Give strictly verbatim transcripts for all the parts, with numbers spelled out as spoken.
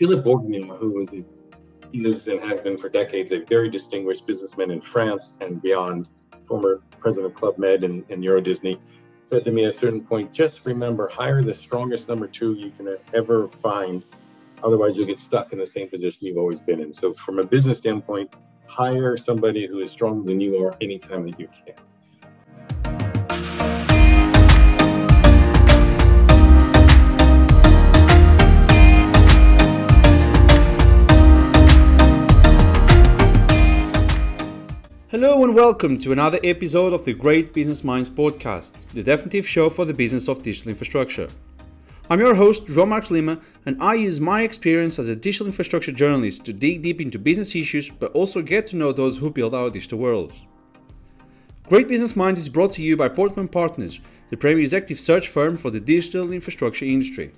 Philip Bourdin, who was the, is and has been for decades a very distinguished businessman in France and beyond, former president of Club Med and, and Euro Disney, said to me at a certain point, just remember, hire the strongest number two you can ever find. Otherwise, you'll get stuck in the same position you've always been in. So from a business standpoint, hire somebody who is stronger than you are anytime that you can. Hello and welcome to another episode of the Great Business Minds podcast, the definitive show for the business of digital infrastructure. I'm your host, Romax Lima, and I use my experience as a digital infrastructure journalist to dig deep into business issues, but also get to know those who build our digital worlds. Great Business Minds is brought to you by Portman Partners, the premier executive search firm for the digital infrastructure industry.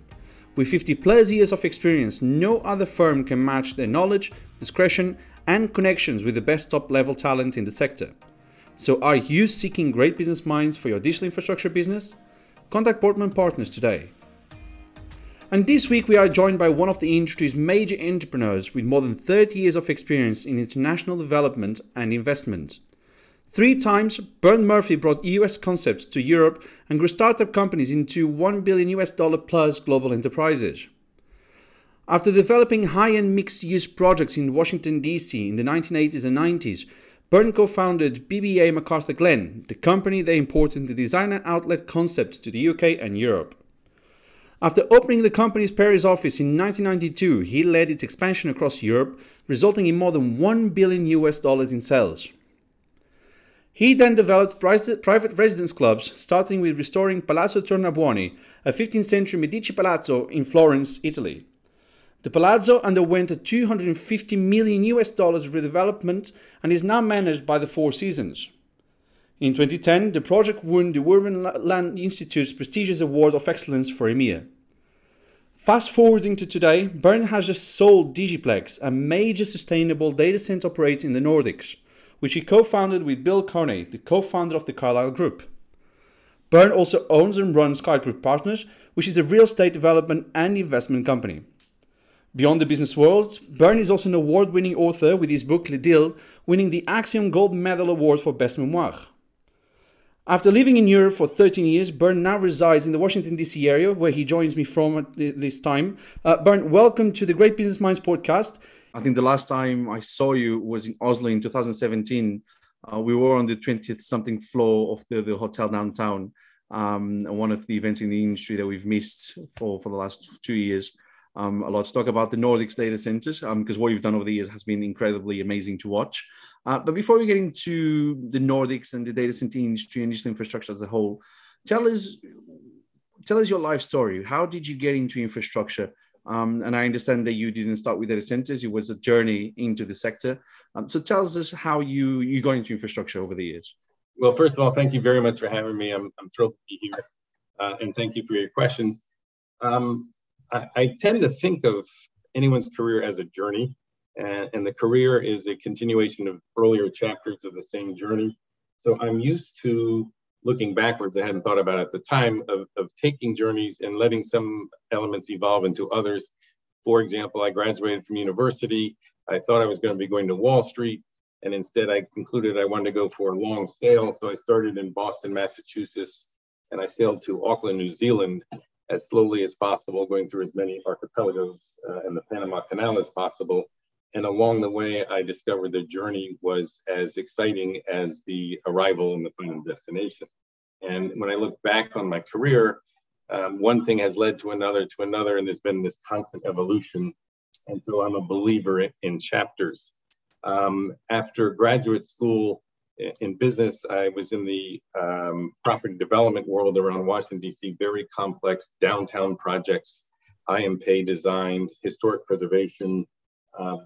With fifty plus years of experience, no other firm can match their knowledge, discretion, and connections with the best top-level talent in the sector. So are you seeking great business minds for your digital infrastructure business? Contact Portman Partners today. And this week we are joined by one of the industry's major entrepreneurs with more than thirty years of experience in international development and investment. Three times, Bern Murphy brought U S concepts to Europe and grew startup companies into one billion US dollar plus global enterprises. After developing high-end mixed-use projects in Washington, D C in the nineteen eighties and nineties, Bern co-founded B B A MacArthur Glen, the company that imported the designer outlet concept to the U K and Europe. After opening the company's Paris office in nineteen ninety-two, he led its expansion across Europe, resulting in more than one billion US dollars in sales. He then developed private residence clubs, starting with restoring Palazzo Tornabuoni, a fifteenth century Medici palazzo in Florence, Italy. The palazzo underwent a two hundred fifty million US dollars redevelopment and is now managed by the Four Seasons. In twenty ten, the project won the Urban Land Institute's prestigious Award of Excellence for EMEA. Fast forwarding to today, Bern has just sold Digiplex, a major sustainable data center operator in the Nordics, which he co-founded with Bill Conway, the co-founder of the Carlyle Group. Bern also owns and runs Sky Group Partners, which is a real estate development and investment company. Beyond the business world, Bern is also an award-winning author with his book Le Deal, winning the Axiom Gold Medal Award for Best Memoir. After living in Europe for thirteen years, Bern now resides in the Washington, D C area, where he joins me from at this time. Uh, Bern, welcome to the Great Business Minds podcast. I think the last time I saw you was in Oslo in two thousand seventeen. Uh, we were on the twentieth-something floor of the, the hotel downtown, um, one of the events in the industry that we've missed for, for the last two years. Um, a lot to talk about the Nordics data centers, because um, what you've done over the years has been incredibly amazing to watch. Uh, but before we get into the Nordics and the data center industry and digital infrastructure as a whole, tell us tell us your life story. How did you get into infrastructure? Um, and I understand that you didn't start with data centers. It was a journey into the sector. Um, so tell us how you, you got into infrastructure over the years. Well, first of all, thank you very much for having me. I'm, I'm thrilled to be here. Uh, and thank you for your questions. Um, I tend to think of anyone's career as a journey, and, and the career is a continuation of earlier chapters of the same journey. So I'm used to looking backwards. I hadn't thought about it at the time of, of taking journeys and letting some elements evolve into others. For example, I graduated from university. I thought I was going to be going to Wall Street, and instead I concluded I wanted to go for a long sail. So I started in Boston, Massachusetts, and I sailed to Auckland, New Zealand, as slowly as possible, going through as many archipelagos uh, and the Panama Canal as possible. And along the way, I discovered the journey was as exciting as the arrival and the final destination. And when I look back on my career, um, one thing has led to another, to another, and there's been this constant evolution. And so I'm a believer in, in chapters. Um, after graduate school in business, I was in the um, property development world around Washington, D C, very complex downtown projects, I M Pei designed, historic preservation, uh,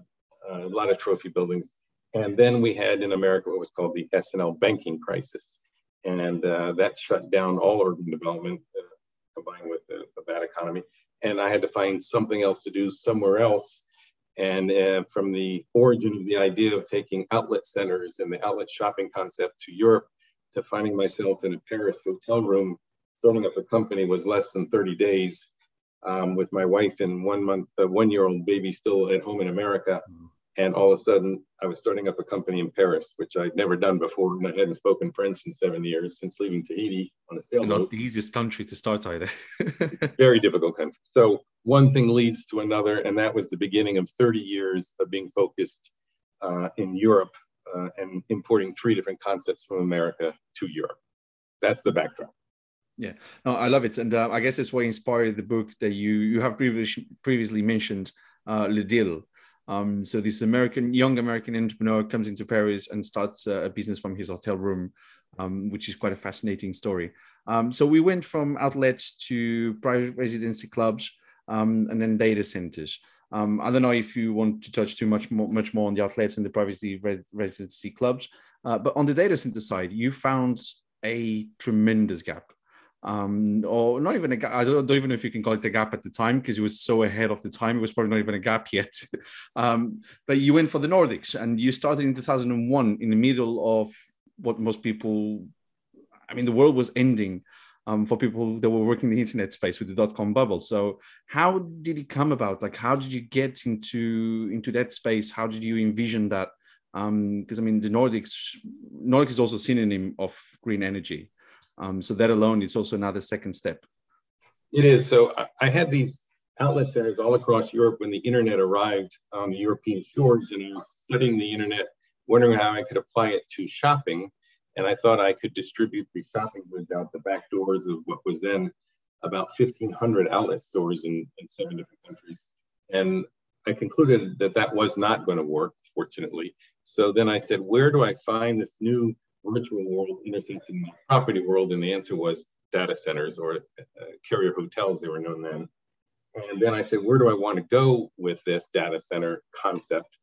a lot of trophy buildings. And then we had in America what was called the S and L banking crisis. And uh, that shut down all urban development uh, combined with the, the bad economy. And I had to find something else to do somewhere else. And uh, from the origin of the idea of taking outlet centers and the outlet shopping concept to Europe to finding myself in a Paris hotel room, building up a company was less than thirty days. um, with my wife and one month, the one-year-old baby still at home in America. Mm. And all of a sudden, I was starting up a company in Paris, which I'd never done before, and I hadn't spoken French in seven years since leaving Tahiti on a sailboat. Not the easiest country to start either. Very difficult country. So one thing leads to another, and that was the beginning of thirty years of being focused uh, in Europe uh, and importing three different concepts from America to Europe. That's the backdrop. Yeah, no, I love it. And uh, I guess that's what inspired the book that you, you have previous, previously mentioned, uh, Le Deal. Um, so this American, young American entrepreneur comes into Paris and starts a business from his hotel room, um, which is quite a fascinating story. Um, so we went from outlets to private residency clubs um, and then data centers. Um, I don't know if you want to touch too much more, much more on the outlets and the private res- residency clubs, uh, but on the data center side, you found a tremendous gap. Um, or not even a gap. I don't, don't even know if you can call it a gap at the time, because it was so ahead of the time. It was probably not even a gap yet. um, but you went for the Nordics, and you started in two thousand one in the middle of what most people, I mean, the world was ending um, for people that were working in the internet space with the dot-com bubble. So how did it come about? Like, how did you get into, into that space? How did you envision that? Because, um, I mean, the Nordics, Nordics is also a synonym of green energy. Um, so that alone is also another second step. It is. So I had these outlet centers all across Europe when the internet arrived on the European shores, and I was studying the internet, wondering how I could apply it to shopping. And I thought I could distribute the shopping goods out the back doors of what was then about fifteen hundred outlet stores in, in seven different countries. And I concluded that that was not going to work, fortunately. So then I said, where do I find this new virtual world intersecting the property world? And the answer was data centers, or uh, carrier hotels, they were known then. And then I said, where do I want to go with this data center concept?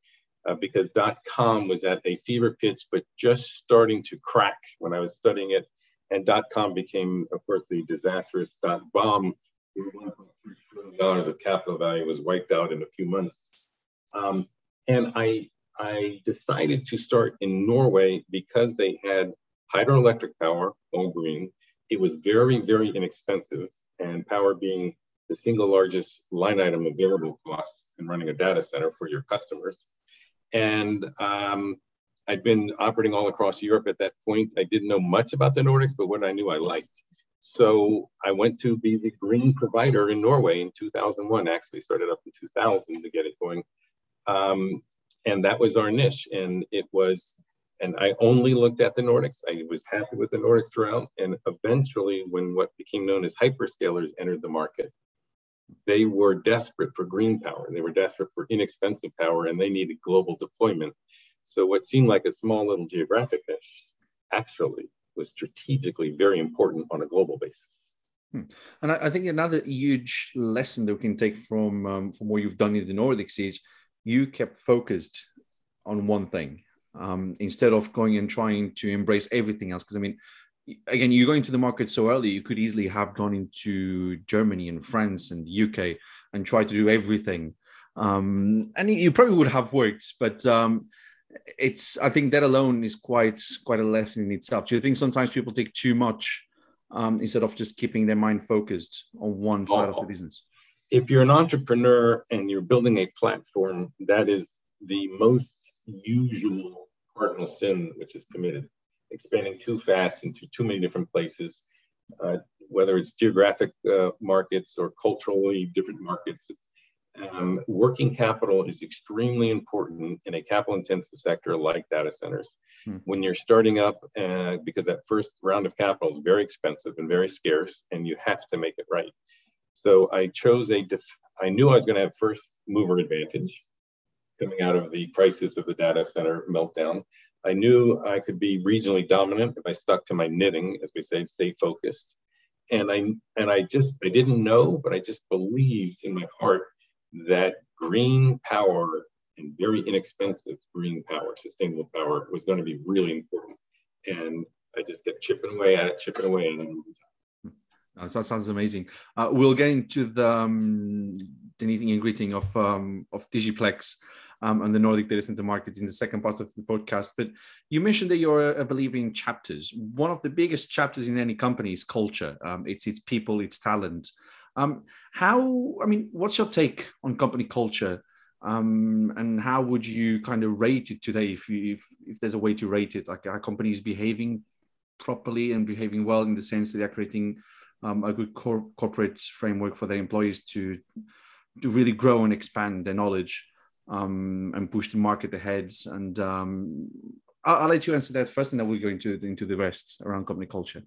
Uh, because dot-com was at a fever pitch, but just starting to crack when I was studying it. And dot-com became, of course, the disastrous dot-bomb. one point three trillion dollars of capital value was wiped out in a few months. Um, and I I decided to start in Norway because they had hydroelectric power, all green. It was very, very inexpensive, and power being the single largest line item of variable costs in running a data center for your customers. And um, I'd been operating all across Europe at that point. I didn't know much about the Nordics, but what I knew I liked. So I went to be the green provider in Norway in two thousand one, actually started up in two thousand to get it going. Um, And that was our niche. And it was, and I only looked at the Nordics. I was happy with the Nordics throughout. And eventually, when what became known as hyperscalers entered the market, they were desperate for green power. They were desperate for inexpensive power, and they needed global deployment. So what seemed like a small little geographic niche actually was strategically very important on a global basis. And I think another huge lesson that we can take from, um, from what you've done in the Nordics is you kept focused on one thing um, instead of going and trying to embrace everything else. Because, I mean, again, you're going to the market so early, you could easily have gone into Germany and France and the U K and tried to do everything. Um, and you probably would have worked, but um, it's, I think that alone is quite, quite a lesson in itself. Do you think sometimes people take too much um, instead of just keeping their mind focused on one side oh. of the business? If you're an entrepreneur and you're building a platform, that is the most usual cardinal sin which is committed. Expanding too fast into too many different places, uh, whether it's geographic uh, markets or culturally different markets. Um, working capital is extremely important in a capital-intensive sector like data centers. Hmm. When you're starting up, uh, because that first round of capital is very expensive and very scarce, and you have to make it right. So I chose a, def- I knew I was going to have first mover advantage coming out of the crisis of the data center meltdown. I knew I could be regionally dominant if I stuck to my knitting, as we say, stay focused. And I, and I just, I didn't know, but I just believed in my heart that green power and very inexpensive green power, sustainable power, was going to be really important. And I just kept chipping away at it, chipping away at it. Oh, that sounds amazing. Uh, we'll get into the, um, the nitty and gritty of um, of Digiplex um, and the Nordic data center market in the second part of the podcast. But you mentioned that you're a believer in chapters. One of the biggest chapters in any company is culture. Um, it's its people, it's talent. Um, how, I mean, what's your take on company culture? Um, and how would you kind of rate it today, if, you, if if there's a way to rate it? Like, are companies behaving properly and behaving well in the sense that they're creating um, a good cor- corporate framework for their employees to to really grow and expand their knowledge um, and push the market ahead? And um, I'll, I'll let you answer that first, and then we'll go into into the rest around company culture.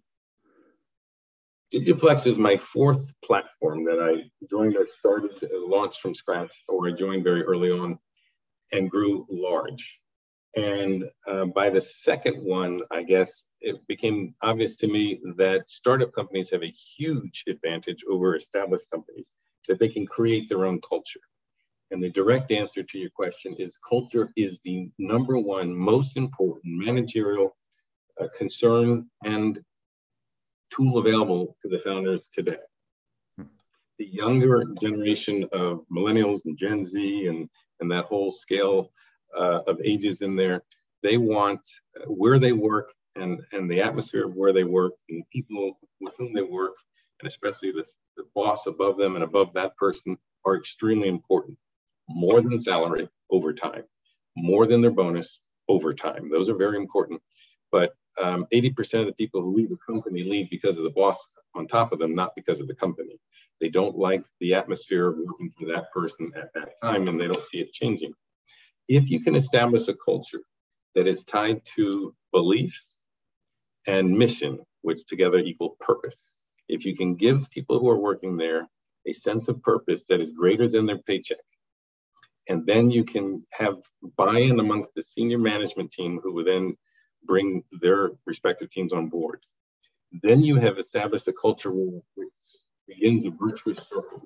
Digiplex is my fourth platform that I joined. I started, launched from scratch, or I joined very early on and grew large. And uh, by the second one, I guess, it became obvious to me that startup companies have a huge advantage over established companies, that they can create their own culture. And the direct answer to your question is culture is the number one most important managerial uh, concern and tool available to the founders today. The younger generation of millennials and Gen Z and, and that whole scale uh, of ages in there, they want where they work and, and the atmosphere of where they work and the people with whom they work, and especially the, the boss above them and above that person, are extremely important. More than salary over time, more than their bonus over time. Those are very important. But Um, eighty percent of the people who leave a company leave because of the boss on top of them, not because of the company. They don't like the atmosphere of working for that person at that time, and they don't see it changing. If you can establish a culture that is tied to beliefs and mission, which together equal purpose, if you can give people who are working there a sense of purpose that is greater than their paycheck, and then you can have buy-in amongst the senior management team, who will then bring their respective teams on board, then you have established a culture which begins a virtuous circle.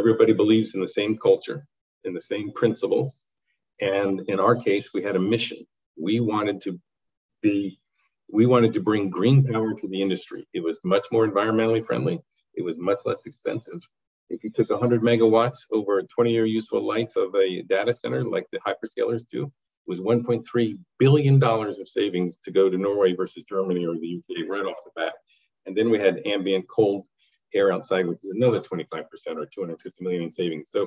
Everybody believes in the same culture, in the same principles. And in our case, we had a mission. We wanted to be, we wanted to bring green power to the industry. It was much more environmentally friendly. It was much less expensive. If you took one hundred megawatts over a twenty year useful life of a data center, like the hyperscalers do, was one point three billion dollars of savings to go to Norway versus Germany or the U K right off the bat. And then we had ambient cold air outside, which is another twenty-five percent or two hundred fifty million dollars in savings. So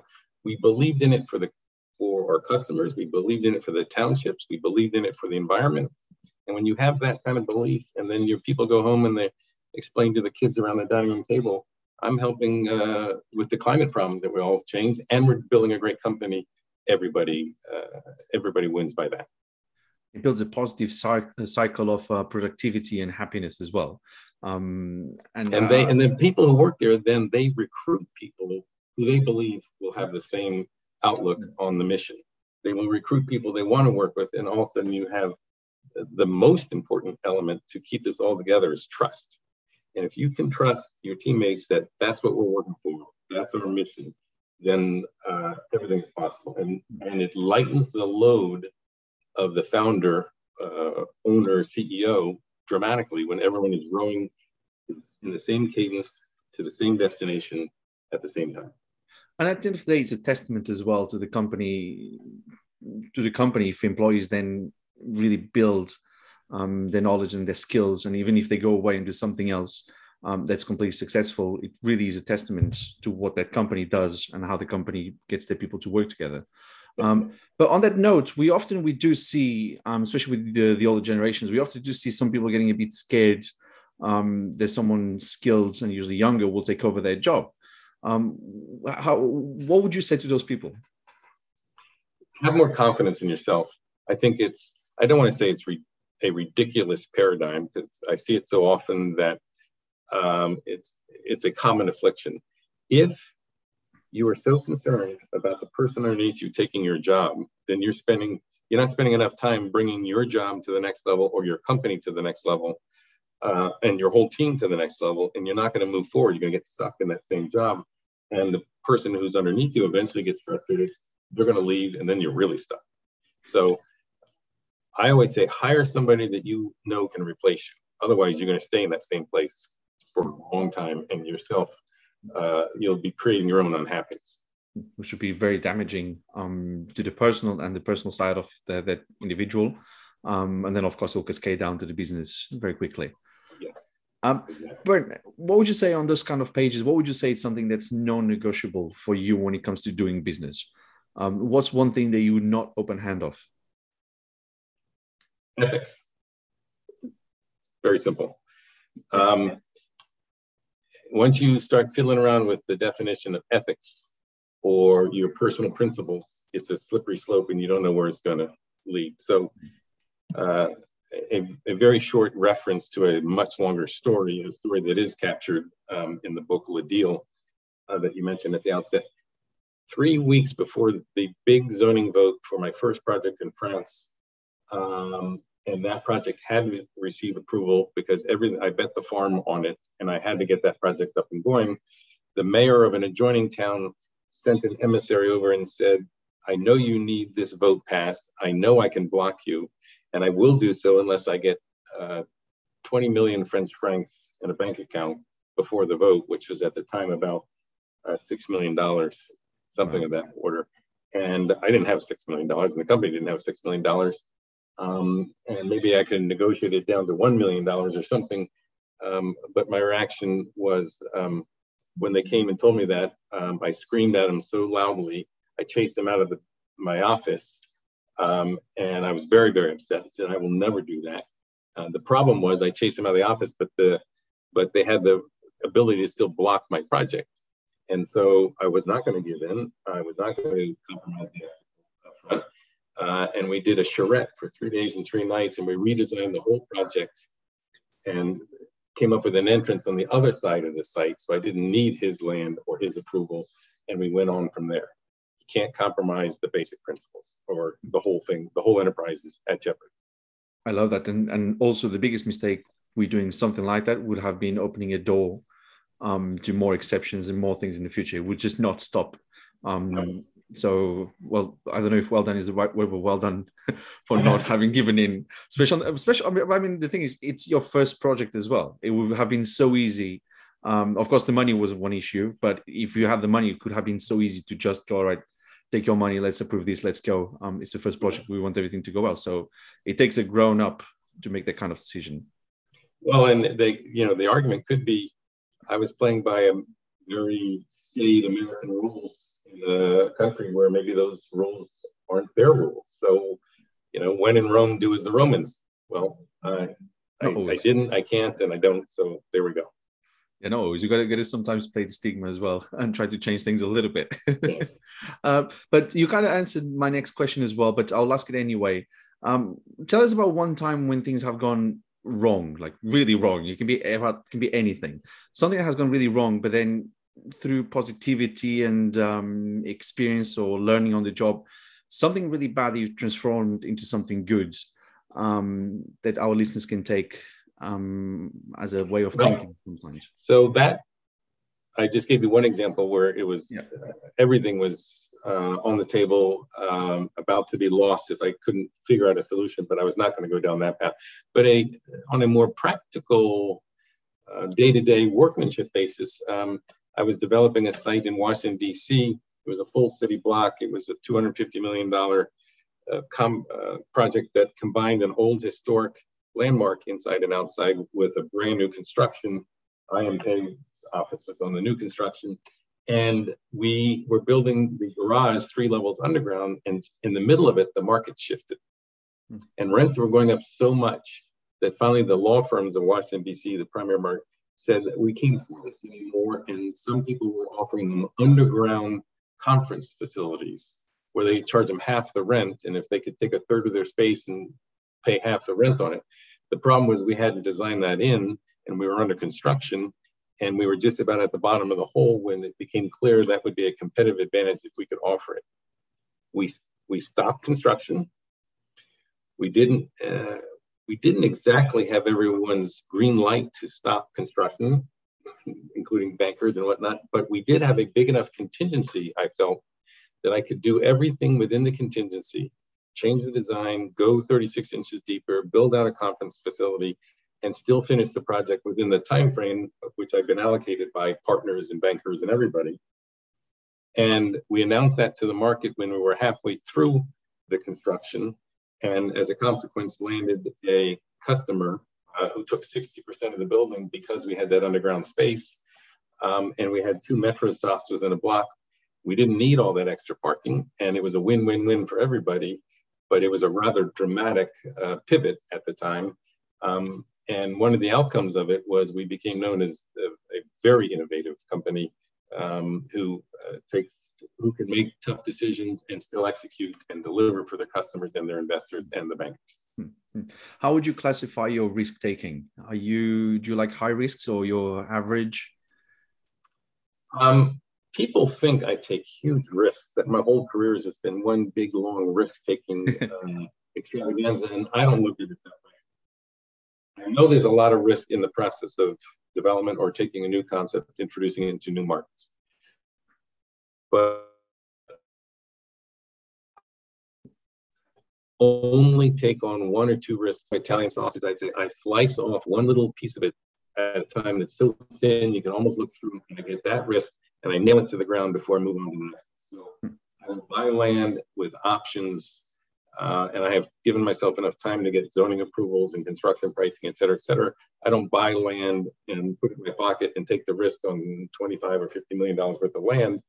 we believed in it for the for our customers. We believed in it for the townships. We believed in it for the environment. And when you have that kind of belief, and then your people go home and they explain to the kids around the dining room table, I'm helping uh, with the climate problem that we all changed, and we're building a great company. Everybody, uh, everybody wins by that. It builds a positive cycle of uh, productivity and happiness as well. Um, and and they, uh, and then people who work there, then they recruit people who they believe will have the same outlook on the mission. They will recruit people they want to work with, and all of a sudden you have the most important element to keep this all together is trust. And if you can trust your teammates that that's what we're working for, that's our mission, then uh, everything is possible. And, and it lightens the load of the founder, uh, owner, C E O dramatically when everyone is rowing in the same cadence to the same destination at the same time. And at the end of the day, it's a testament as well to the company, to the company if employees then really build um, their knowledge and their skills. And even if they go away and do something else, Um, that's completely successful, it really is a testament to what that company does and how the company gets their people to work together. Um, but on that note, we often, we do see, um, especially with the, the older generations, we often do see some people getting a bit scared. Um, there's someone skilled and usually younger will take over their job. Um, how, what would you say to those people? Have more confidence in yourself. I think it's, I don't want to say it's re- a ridiculous paradigm, because I see it so often that Um, it's it's a common affliction. If you are so concerned about the person underneath you taking your job, then you're spending you're not spending enough time bringing your job to the next level, or your company to the next level, uh, and your whole team to the next level, and you're not going to move forward. You're going to get stuck in that same job, and the person who's underneath you eventually gets frustrated. They're going to leave, and then you're really stuck. So I always say, hire somebody that you know can replace you. Otherwise, you're going to stay in that same place for a long time, and yourself, uh, you'll be creating your own unhappiness, which would be very damaging um, to the personal and the personal side of the, that individual, um, and then of course it'll cascade down to the business very quickly. Yes. Um, Bern, what would you say on those kind of pages? What would you say is something that's non-negotiable for you when it comes to doing business? Um, what's one thing that you would not open hand off? Ethics. Very simple. Um, once you start fiddling around with the definition of ethics or your personal principles, it's a slippery slope and you don't know where it's going to lead. So uh, a, a very short reference to a much longer story, a story that is captured um, in the book Le Deal uh, that you mentioned at the outset. Three weeks before the big zoning vote for my first project in France, um, and that project had to receive approval because every, I bet the farm on it, and I had to get that project up and going. The mayor of an adjoining town sent an emissary over and said, I know you need this vote passed. I know I can block you, and I will do so unless I get uh, twenty million French francs in a bank account before the vote, which was at the time about uh, six million dollars, something wow. of that order. And I didn't have six million dollars, and the company didn't have six million dollars. Um, and maybe I could negotiate it down to one million dollars or something. Um, but my reaction was um, when they came and told me that, um, I screamed at them so loudly, I chased them out of the, my office. Um, and I was very, very upset that I will never do that. Uh, the problem was I chased them out of the office, but, the, but they had the ability to still block my project. And so I was not going to give in. I was not going to compromise the front. Uh, and we did a charrette for three days and three nights, and we redesigned the whole project and came up with an entrance on the other side of the site. So I didn't need his land or his approval. And we went on from there. You can't compromise the basic principles or the whole thing, the whole enterprise is at jeopardy. I love that. And, and also the biggest mistake we doing something like that would have been opening a door um, to more exceptions and more things in the future. It would just not stop. Um, no. So, well, I don't know if well done is the right word, but well done for not having given in. Especially, especially, I mean, the thing is, it's your first project as well. It would have been so easy. Um, of course, the money was one issue, but if you had the money, it could have been so easy to just go, all right, take your money, let's approve this, let's go. Um, it's the first project, we want everything to go well. So it takes a grown up to make that kind of decision. Well, and they, you know, the argument could be, I was playing by a very staid American rules. The country where maybe those rules aren't their rules. So, you know, when in Rome, do as the Romans. Well, I, I, I didn't, I can't, and I don't. So there we go. You know, you got to get to sometimes play the stigma as well and try to change things a little bit. Yes. uh, but you kind of answered my next question as well, but I'll ask it anyway. Um, tell us about one time when things have gone wrong, like really wrong. It can be about, can be anything. Something that has gone really wrong, but then through positivity and um, experience or learning on the job, something really bad you've transformed into something good um, that our listeners can take um, as a way of well, thinking sometimes. So that, I just gave you one example where it was, yeah. uh, everything was uh, on the table, um, about to be lost if I couldn't figure out a solution, but I was not going to go down that path. But a on a more practical uh, day-to-day workmanship basis, um, I was developing a site in Washington, D C. It was a full city block. It was a two hundred fifty million dollars uh, com, uh, project that combined an old historic landmark inside and outside with a brand new construction. I M Pei's office was on the new construction. And we were building the garage three levels underground. And in the middle of it, the market shifted. And rents were going up so much that finally the law firms of Washington, D C, the primary market, said that we can't afford this anymore, and some people were offering them underground conference facilities where they charge them half the rent, and if they could take a third of their space and pay half the rent on it. The problem was we had to design that in, and we were under construction, and we were just about at the bottom of the hole when it became clear that would be a competitive advantage if we could offer it. We we stopped construction. We didn't. Uh, We didn't exactly have everyone's green light to stop construction, including bankers and whatnot, but we did have a big enough contingency, I felt, that I could do everything within the contingency, change the design, go thirty-six inches deeper, build out a conference facility, and still finish the project within the time frame of which I've been allocated by partners and bankers and everybody. And we announced that to the market when we were halfway through the construction. And as a consequence, landed a customer uh, who took sixty percent of the building because we had that underground space. Um, and we had two metro stops within a block. We didn't need all that extra parking, and it was a win-win-win for everybody, but it was a rather dramatic uh, pivot at the time. Um, and one of the outcomes of it was we became known as a, a very innovative company um, who uh, takes, who can make tough decisions and still execute and deliver for their customers and their investors and the bank. How would you classify your risk taking? Are you, do you like high risks or your average? Um, People think I take huge risks, that my whole career has just been one big, long risk-taking uh, extravaganza, and I don't look at it that way. I know there's a lot of risk in the process of development or taking a new concept, introducing it into new markets. But only take on one or two risks. Italian sausage, I'd say I slice off one little piece of it at a time that's so thin, you can almost look through and I get that risk. And I nail it to the ground before I move on to the next. So I buy land with options, uh, and I have given myself enough time to get zoning approvals and construction pricing, et cetera, et cetera. I don't buy land and put it in my pocket and take the risk on twenty-five or fifty million dollars worth of land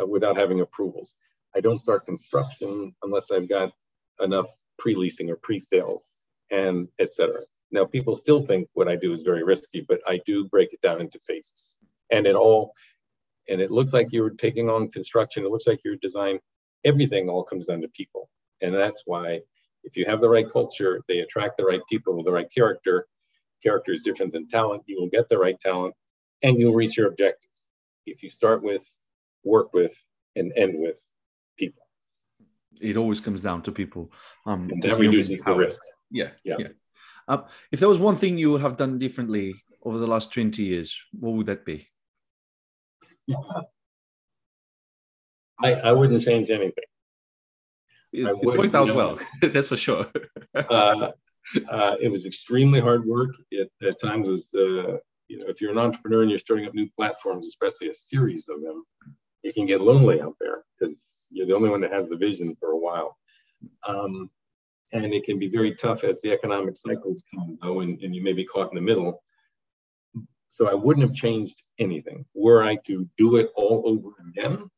uh, without having approvals. I don't start construction unless I've got enough pre-leasing or pre-sales and et cetera. Now, people still think what I do is very risky, but I do break it down into phases, and it all, and it looks like you were taking on construction, it looks like your design, everything all comes down to people. And that's why if you have the right culture, they attract the right people with the right character. Character is different than talent. You will get the right talent and you'll reach your objectives. If you start with, work with, and end with people. It always comes down to people. Um, and that reduces the risk. Yeah, yeah. yeah. Uh, if there was one thing you would have done differently over the last twenty years, what would that be? I, I wouldn't change anything. It, it worked out well, that's for sure. uh, uh, it was extremely hard work. It at times was, uh, you know, if you're an entrepreneur and you're starting up new platforms, especially a series of them, it can get lonely out there because you're the only one that has the vision for a while. Um, and it can be very tough as the economic cycles come and go, and, and you may be caught in the middle. So I wouldn't have changed anything. Were I to do it all over again,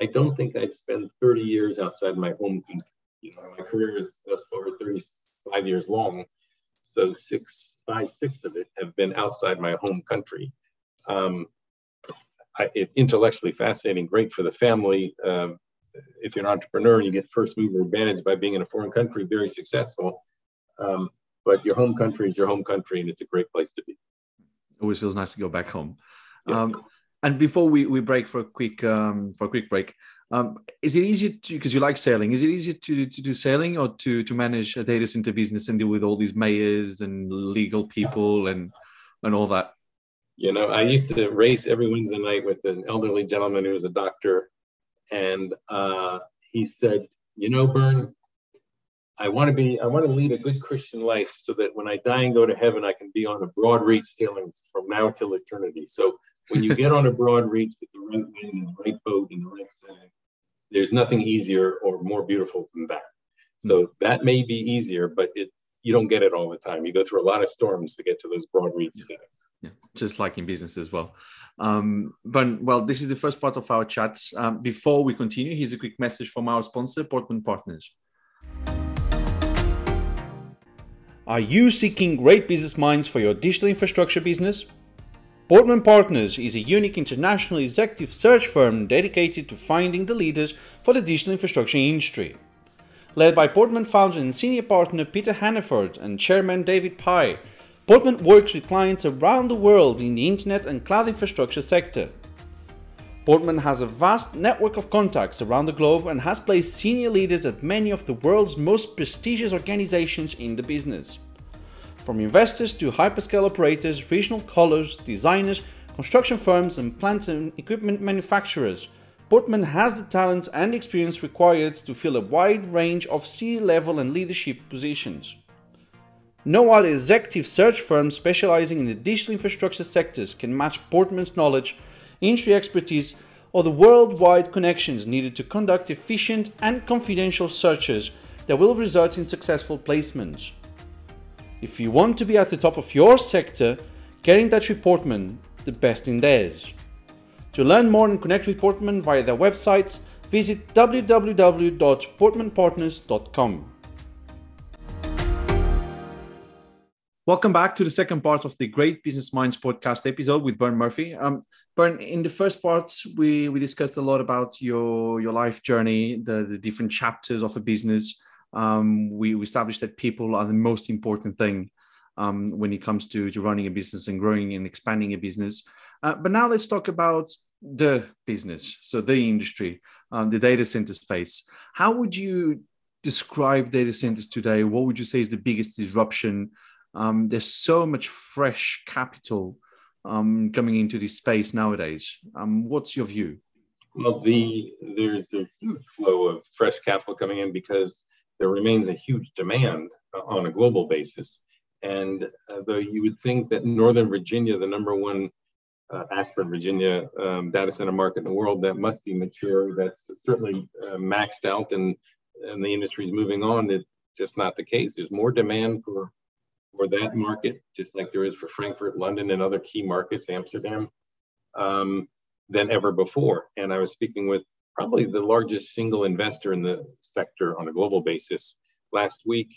I don't think I'd spend thirty years outside my home country. You know, my career is thus far thirty-five years long, so six, five, six of it have been outside my home country. Um, I, it's intellectually fascinating, great for the family. Uh, if you're an entrepreneur and you get first mover advantage by being in a foreign country, very successful. Um, but your home country is your home country, and it's a great place to be. Always feels nice to go back home. Yeah. Um, and before we, we break for a quick um, for a quick break, um, is it easier to, because you like sailing, is it easier to, to do sailing or to, to manage a data center business and deal with all these mayors and legal people and, and all that? You know, I used to race every Wednesday night with an elderly gentleman who was a doctor. And uh, he said, you know, Bern, I want to be, I want to lead a good Christian life so that when I die and go to heaven, I can be on a broad reach sailing from now till eternity. So when you get on a broad reach with the right wind and the right boat and the right sand, there's nothing easier or more beautiful than that. So that may be easier, but it, you don't get it all the time. You go through a lot of storms to get to those broad reach. Yeah. Yeah. Just like in business as well. Um, but well, this is the first part of our chat. Um, before we continue, here's a quick message from our sponsor, Portman Partners. Are you seeking great business minds for your digital infrastructure business? Portman Partners is a unique international executive search firm dedicated to finding the leaders for the digital infrastructure industry. Led by Portman founder and senior partner Peter Hannaford and chairman David Pye, Portman works with clients around the world in the internet and cloud infrastructure sector. Portman has a vast network of contacts around the globe and has placed senior leaders at many of the world's most prestigious organizations in the business. From investors to hyperscale operators, regional colos, designers, construction firms, and plant and equipment manufacturers, Portman has the talent and experience required to fill a wide range of C-level and leadership positions. No other executive search firm specializing in the digital infrastructure sectors can match Portman's knowledge, industry expertise, or the worldwide connections needed to conduct efficient and confidential searches that will result in successful placements. If you want to be at the top of your sector, get in touch with Portman, the best in theirs. To learn more and connect with Portman via their website, visit w w w dot portman partners dot com. Welcome back to the second part of the Great Business Minds podcast episode with Bern Murphy. Um, Bern, in the first part, we, we discussed a lot about your, your life journey, the, the different chapters of a business. Um, we, we established that people are the most important thing um, when it comes to, to running a business and growing and expanding a business. Uh, but now let's talk about the business, so the industry, um, the data center space. How would you describe data centers today? What would you say is the biggest disruption? Um, there's so much fresh capital um, coming into this space nowadays. Um, what's your view? Well, the, there's a huge flow of fresh capital coming in because there remains a huge demand on a global basis. And uh, though you would think that Northern Virginia, the number one uh, Ashburn, Virginia um, data center market in the world, that must be mature, that's certainly uh, maxed out and, and the industry is moving on. It's just not the case. There's more demand for for that market, just like there is for Frankfurt, London, and other key markets, Amsterdam, um, than ever before. And I was speaking with probably the largest single investor in the sector on a global basis last week.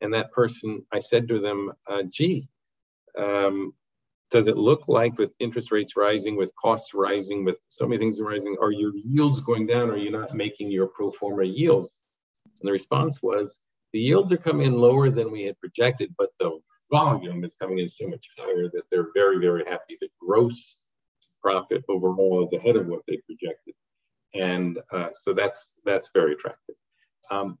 And that person, I said to them, uh, gee, um, does it look like with interest rates rising, with costs rising, with so many things rising, are your yields going down? Or are you not making your pro forma yields? And the response was, the yields are coming in lower than we had projected, but the volume is coming in so much higher that they're very, very happy. The gross profit overall is ahead of what they projected. And uh, so that's that's very attractive. Um,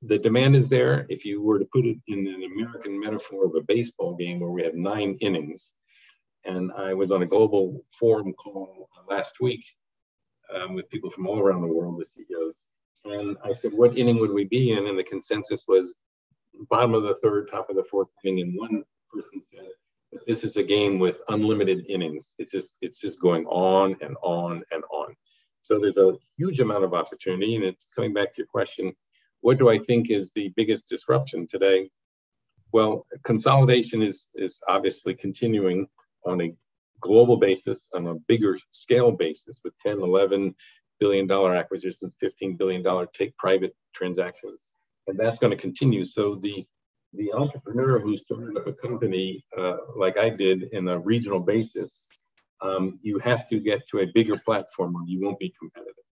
the demand is there. If you were to put it in an American metaphor of a baseball game where we have nine innings, and I was on a global forum call last week um, with people from all around the world, the C E Os. And I said, what inning would we be in? And the consensus was bottom of the third, top of the fourth inning. And one person said, this is a game with unlimited innings. It's just it's just going on and on and on. So there's a huge amount of opportunity. And it's coming back to your question, what do I think is the biggest disruption today? Well, consolidation is, is obviously continuing on a global basis, on a bigger scale basis with ten, eleven billion dollar acquisitions, fifteen billion dollar take private transactions, and that's going to continue. So the the entrepreneur who started up a company uh, like I did in a regional basis, um, you have to get to a bigger platform or you won't be competitive.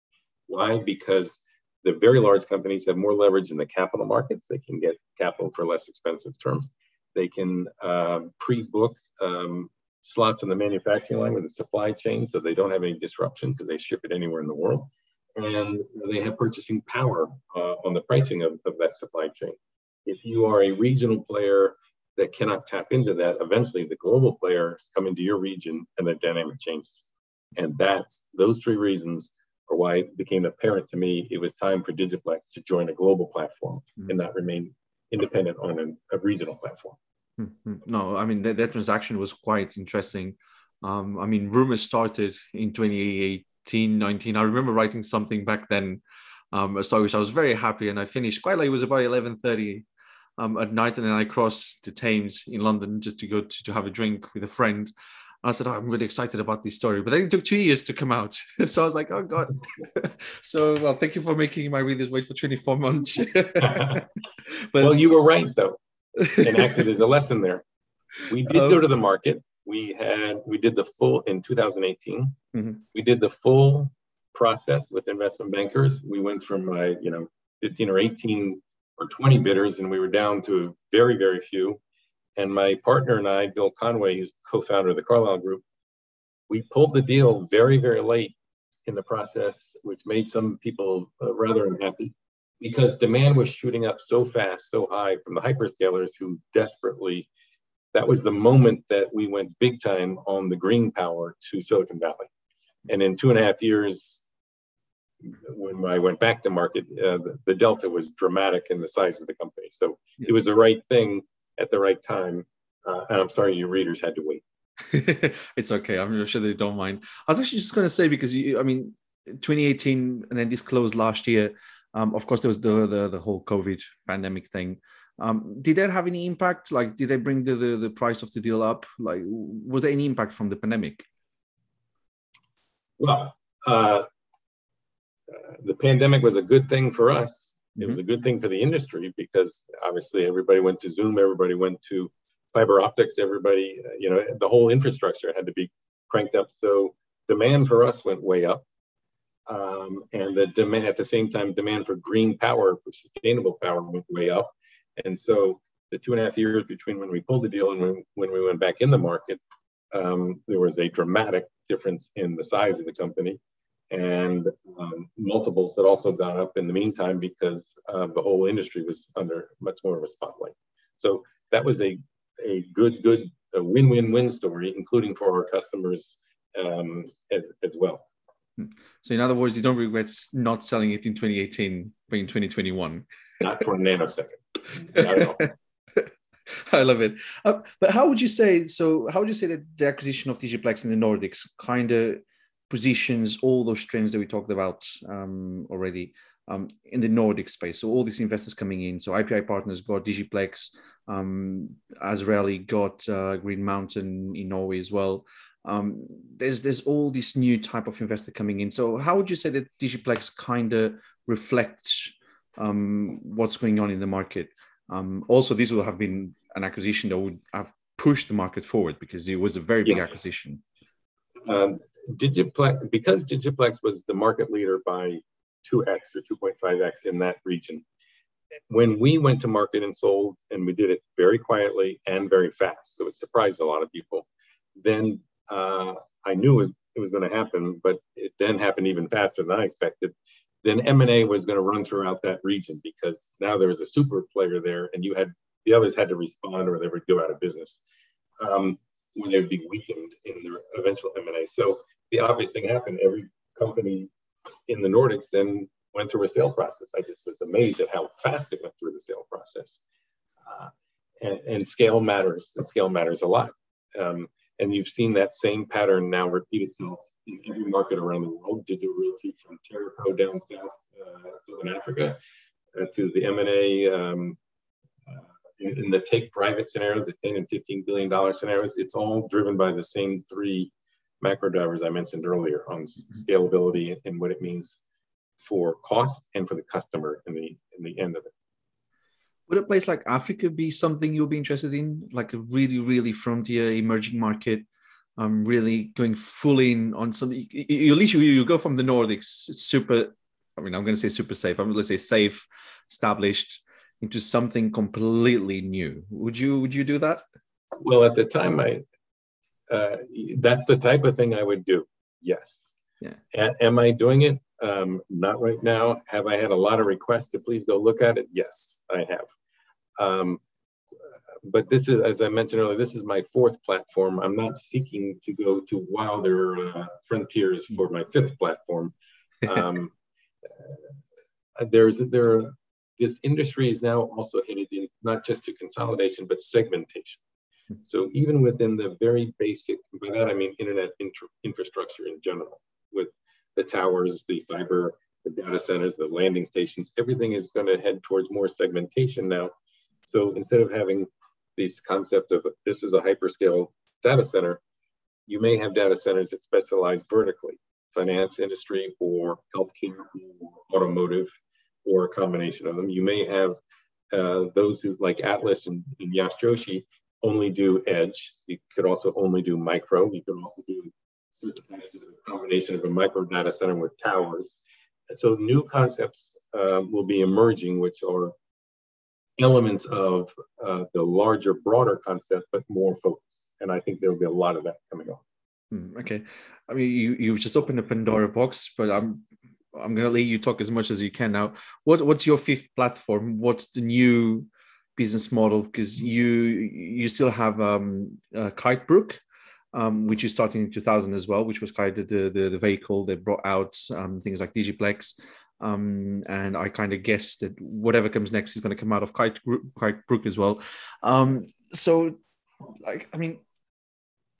Why? Because the very large companies have more leverage in the capital markets. They can get capital for less expensive terms. They can uh, pre-book um, slots in the manufacturing line with the supply chain, so they don't have any disruption because they ship it anywhere in the world. And they have purchasing power uh, on the pricing of, of that supply chain. If you are a regional player that cannot tap into that, eventually the global players come into your region and the dynamic changes. And that's those three reasons are why it became apparent to me it was time for Digiplex to join a global platform mm-hmm. and not remain independent on an, a regional platform. No, I mean, that, that transaction was quite interesting. Um, I mean, rumors started in twenty eighteen, nineteen. I remember writing something back then, um, so which I was very happy. And I finished quite late. It was about eleven thirty um, at night. And then I crossed the Thames in London just to go to, to have a drink with a friend. I said, oh, I'm really excited about this story. But then it took two years to come out. So I was like, oh, God. So, well, thank you for making my readers wait for twenty-four months. But, well, you were right, though. And actually, there's a lesson there. We did go to the market. We had we did the full in two thousand eighteen. Mm-hmm. We did the full process with investment bankers. We went from uh, you know fifteen or eighteen or twenty bidders, and we were down to very very few. And my partner and I, Bill Conway, who's co-founder of the Carlyle Group, we pulled the deal very very late in the process, which made some people uh, rather unhappy. Because demand was shooting up so fast, so high from the hyperscalers who desperately, that was the moment that we went big time on the green power to Silicon Valley. And in two and a half years, when I went back to market, uh, the, the delta was dramatic in the size of the company. So yeah. It was the right thing at the right time. Uh, and I'm sorry, your readers had to wait. It's okay. I'm sure they don't mind. I was actually just going to say, because you, I mean, twenty eighteen and then this closed last year. Um, of course, there was the, the, the whole COVID pandemic thing. Um, did that have any impact? Like, did they bring the, the, the price of the deal up? Like, was there any impact from the pandemic? Well, uh, the pandemic was a good thing for us. It was a good thing for the industry because obviously everybody went to Zoom, everybody went to fiber optics, everybody, you know, the whole infrastructure had to be cranked up. So demand for us went way up. Um, and the demand at the same time, demand for green power, for sustainable power went way up. And so the two and a half years between when we pulled the deal and when, when we went back in the market, um, there was a dramatic difference in the size of the company. And um, multiples that also got up in the meantime because uh, the whole industry was under much more of a spotlight. So that was a, a good, good a win-win-win story, including for our customers um, as, as well. So in other words, you don't regret not selling it in twenty eighteen, but in twenty twenty-one. Not for a nanosecond. Not at all. I love it. Uh, but how would you say, so how would you say that the acquisition of Digiplex in the Nordics kind of positions all those trends that we talked about um, already um, in the Nordic space? So all these investors coming in. So I P I Partners got Digiplex, um, Azraeli got uh, Green Mountain in Norway as well. Um, there's there's all this new type of investor coming in. So how would you say that Digiplex kind of reflects um, what's going on in the market? Um, also, this will have been an acquisition that would have pushed the market forward because it was a very big yeah. acquisition. Um, Digiplex, because Digiplex was the market leader by two x or two point five x in that region, when we went to market and sold, and we did it very quietly and very fast, so it surprised a lot of people, then uh, I knew it was, it was going to happen, but it then happened even faster than I expected. Then M and A was going to run throughout that region because now there was a super player there, and you had the others had to respond or they would go out of business. Um, when they would be weakened in their eventual M and A. So the obvious thing happened. Every company in the Nordics then went through a sale process. I just was amazed at how fast it went through the sale process. Uh, and, and scale matters, and scale matters a lot. Um, and you've seen that same pattern now repeat itself in every market around the world. Digital Realty from Teraco down south, uh, Southern Africa, uh, to the M and A, um, in the take private scenarios, the ten and fifteen billion dollar scenarios, it's all driven by the same three macro drivers I mentioned earlier on scalability and what it means for cost and for the customer in the in the end of it. Would a place like Africa be something you'll be interested in? Like a really, really frontier emerging market, um, really going full in on something. At least you, you go from the Nordics, super, I mean, I'm going to say super safe. I'm going to say safe, established, into something completely new. Would you would you do that? Well, at the time, I uh, that's the type of thing I would do. Yes. Yeah. A- am I doing it? Um, not right now. Have I had a lot of requests to please go look at it? Yes, I have. Um, but this is, as I mentioned earlier, this is my fourth platform. I'm not seeking to go to wilder uh, frontiers for my fifth platform. Um, uh, there's there are This industry is now also headed in not just to consolidation, but segmentation. So even within the very basic, by that I mean internet intra- infrastructure in general, with the towers, the fiber, the data centers, the landing stations, everything is going to head towards more segmentation now. So instead of having this concept of this is a hyperscale data center, you may have data centers that specialize vertically, finance industry or healthcare or automotive, or a combination of them. You may have uh, those who, like Atlas and, and Yashjyoshi, only do edge. You could also only do micro. You could also do a combination of a micro data center with towers. So new concepts uh, will be emerging, which are elements of uh, the larger, broader concept, but more focused. And I think there will be a lot of that coming on. Mm, okay. I mean, you, you've just opened a Pandora box, but I'm I'm going to let you talk as much as you can now. What, what's your fifth platform? What's the new business model? Because you you still have um, uh, Kitebrook, um, which you started in two thousand as well, which was kind of the, the, the vehicle that brought out um, things like Digiplex. Um, and I kind of guess that whatever comes next is going to come out of Kitebrook, Kitebrook as well. Um, so, like, I mean,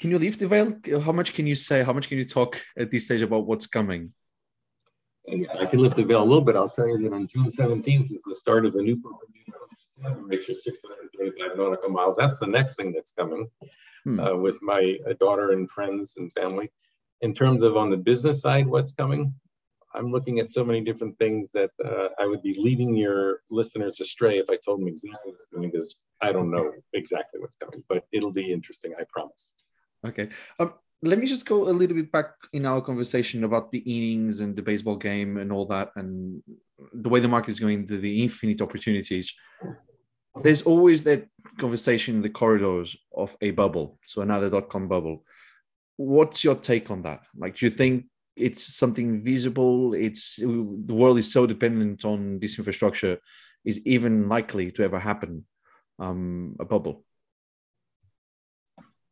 can you lift the veil? How much can you say? How much can you talk at this stage about what's coming? yeah, I can lift the veil a little bit. I'll tell you that on June seventeenth is the start of the new property race for six hundred thirty-five nautical miles. That's the next thing that's coming hmm. uh, with my uh, daughter and friends and family. In terms of on the business side, what's coming? I'm looking at so many different things that uh, I would be leading your listeners astray if I told them exactly what's coming, because I don't know exactly what's coming, but it'll be interesting, I promise. Okay. Um, let me just go a little bit back in our conversation about the innings and the baseball game and all that, and the way the market is going, the, the infinite opportunities. There's always that conversation in the corridors of a bubble, so another dot-com bubble. What's your take on that? Like, do you think it's something visible? It's the world is so dependent on this infrastructure. Is even likely to ever happen um, a bubble?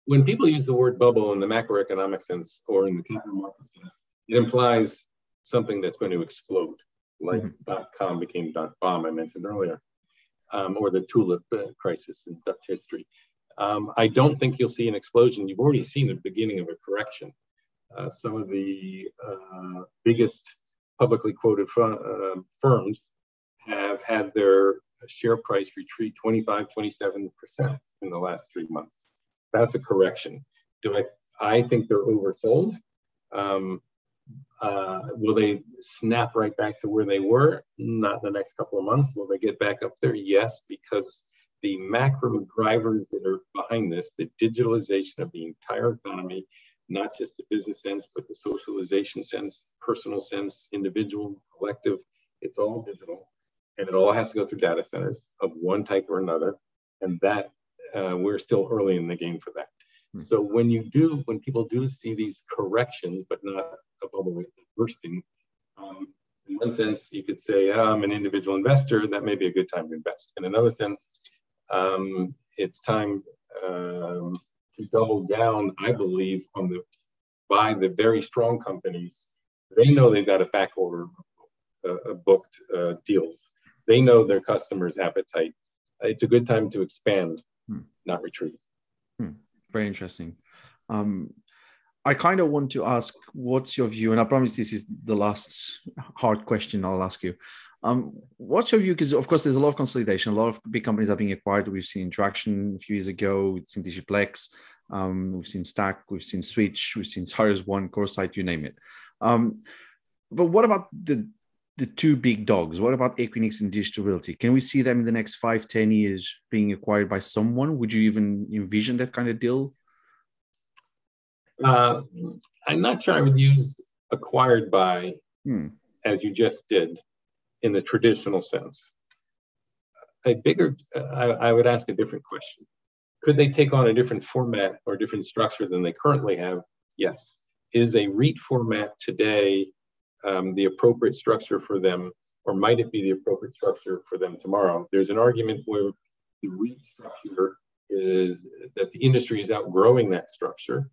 When people use the word bubble in the macroeconomic sense or in the capital market sense, it implies something that's going to explode, like mm-hmm. dot-com became dot-bomb, I mentioned earlier, um, or the tulip crisis in Dutch history. Um, I don't think you'll see an explosion. You've already seen the beginning of a correction. Uh, some of the uh, biggest publicly quoted fr- uh, firms have had their share price retreat twenty-five, twenty-seven percent in the last three months. That's a correction. Do I, I think they're oversold. Um, uh, will they snap right back to where they were? Not in the next couple of months. Will they get back up there? Yes, because the macro drivers that are behind this, the digitalization of the entire economy, not just the business sense, but the socialization sense, personal sense, individual, collective, it's all digital. And it all has to go through data centers of one type or another. And that uh, we're still early in the game for that. Mm-hmm. So when you do, when people do see these corrections, but not a bubble bursting, um, in one sense, you could say, oh, I'm an individual investor, that may be a good time to invest. In another sense, um, it's time, um, double down, I believe, on the buy the very strong companies. They know they've got a back order uh, booked uh, deals. They know their customers' appetite. It's a good time to expand, hmm. not retreat. Hmm. Very interesting. Um, I kind of want to ask, what's your view? And I promise this is the last hard question I'll ask you. Um, what's your view? Because, of course, there's a lot of consolidation. A lot of big companies are being acquired. We've seen Traction a few years ago. We've seen Digiplex. Um, we've seen Stack. We've seen Switch. We've seen Cyrus One, Corsight, you name it. Um, but what about the the two big dogs? What about Equinix and Digital Realty? Can we see them in the next five, ten years being acquired by someone? Would you even envision that kind of deal? Uh, I'm not sure I would use acquired by hmm. as you just did. In the traditional sense, a bigger, uh, I, I would ask a different question. Could they take on a different format or different structure than they currently have? Yes. Is a REIT format today um, the appropriate structure for them, or might it be the appropriate structure for them tomorrow? There's an argument where the REIT structure is that the industry is outgrowing that structure,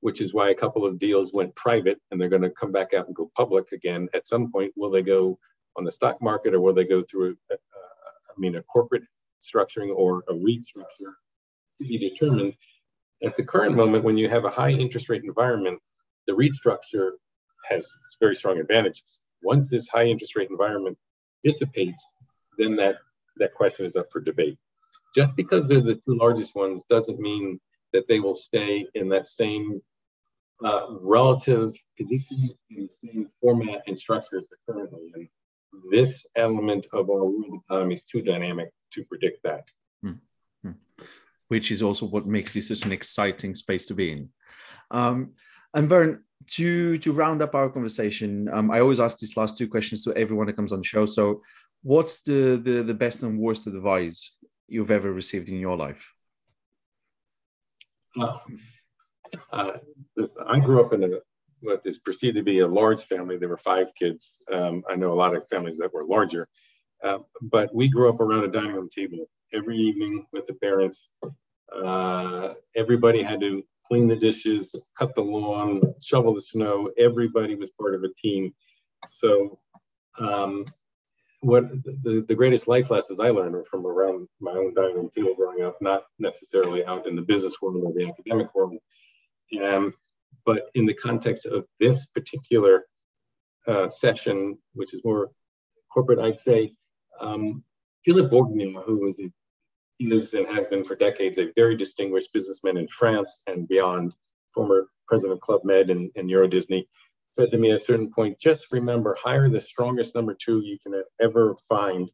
which is why a couple of deals went private and they're going to come back out and go public again. At some point, will they go on the stock market, or will they go through, a, uh, I mean, a corporate structuring or a REIT structure, to be determined. At the current moment, when you have a high interest rate environment, the REIT structure has very strong advantages. Once this high interest rate environment dissipates, then that, that question is up for debate. Just because they're the two largest ones doesn't mean that they will stay in that same uh, relative position in the same format and structure as they're currently in. This element of our world economy is too dynamic to predict that. Mm-hmm. Which is also what makes this such an exciting space to be in. Um, and Bern, to, to round up our conversation, um, I always ask these last two questions to everyone that comes on the show. So what's the, the, the best and worst advice you've ever received in your life? Well, uh, I grew up in a what is perceived to be a large family. There were five kids. Um, I know a lot of families that were larger, uh, but we grew up around a dining room table every evening with the parents. Uh, everybody had to clean the dishes, cut the lawn, shovel the snow. Everybody was part of a team. So um, what the, the greatest life lessons I learned were from around my own dining room table growing up, not necessarily out in the business world or the academic world. Um, But in the context of this particular uh, session, which is more corporate, I'd say, um, Philip Bourdin, who was the, is and has been for decades a very distinguished businessman in France and beyond, former president of Club Med and, and Euro Disney, said to me at a certain point, just remember, hire the strongest number two you can ever find.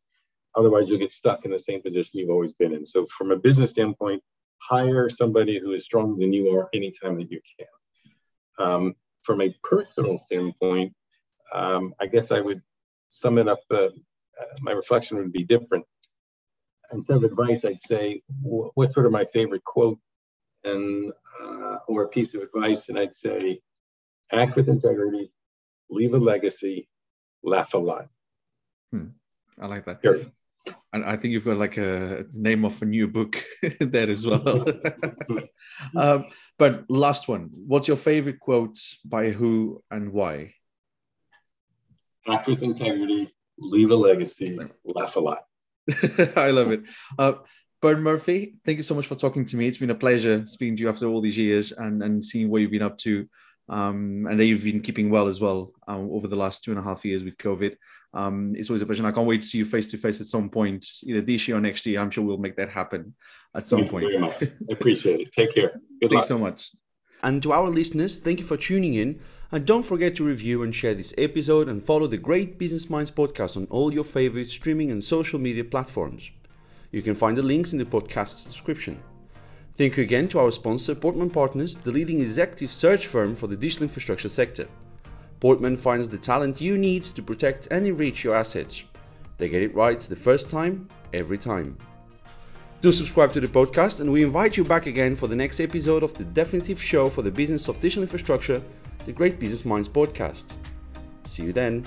Otherwise, you'll get stuck in the same position you've always been in. So from a business standpoint, hire somebody who is stronger than you are anytime that you can. Um, from a personal standpoint, um, I guess I would sum it up. Uh, uh, my reflection would be different. Instead of advice, I'd say, what's sort of my favorite quote and uh, or a piece of advice? And I'd say, act with integrity, leave a legacy, laugh a lot. Hmm. I like that. Sure. And I think you've got like a name of a new book there as well. um, but last one, what's your favorite quote by who and why? Act with integrity, leave a legacy, laugh a lot. I love it. Uh, Bern Murphy, thank you so much for talking to me. It's been a pleasure speaking to you after all these years and, and seeing what you've been up to. Um, and that you've been keeping well as well um, over the last two and a half years with COVID. Um, it's always a pleasure. I can't wait to see you face to face at some point, either this year or next year. I'm sure we'll make that happen at some thank point. You very much. I appreciate it. Take care. Good Thanks luck. so much. And to our listeners, thank you for tuning in. And don't forget to review and share this episode and follow the Great Business Minds podcast on all your favorite streaming and social media platforms. You can find the links in the podcast's description. Thank you again to our sponsor, Portman Partners, the leading executive search firm for the digital infrastructure sector. Portman finds the talent you need to protect and enrich your assets. They get it right the first time, every time. Do subscribe to the podcast, and we invite you back again for the next episode of the definitive show for the business of digital infrastructure, the Great Business Minds podcast. See you then.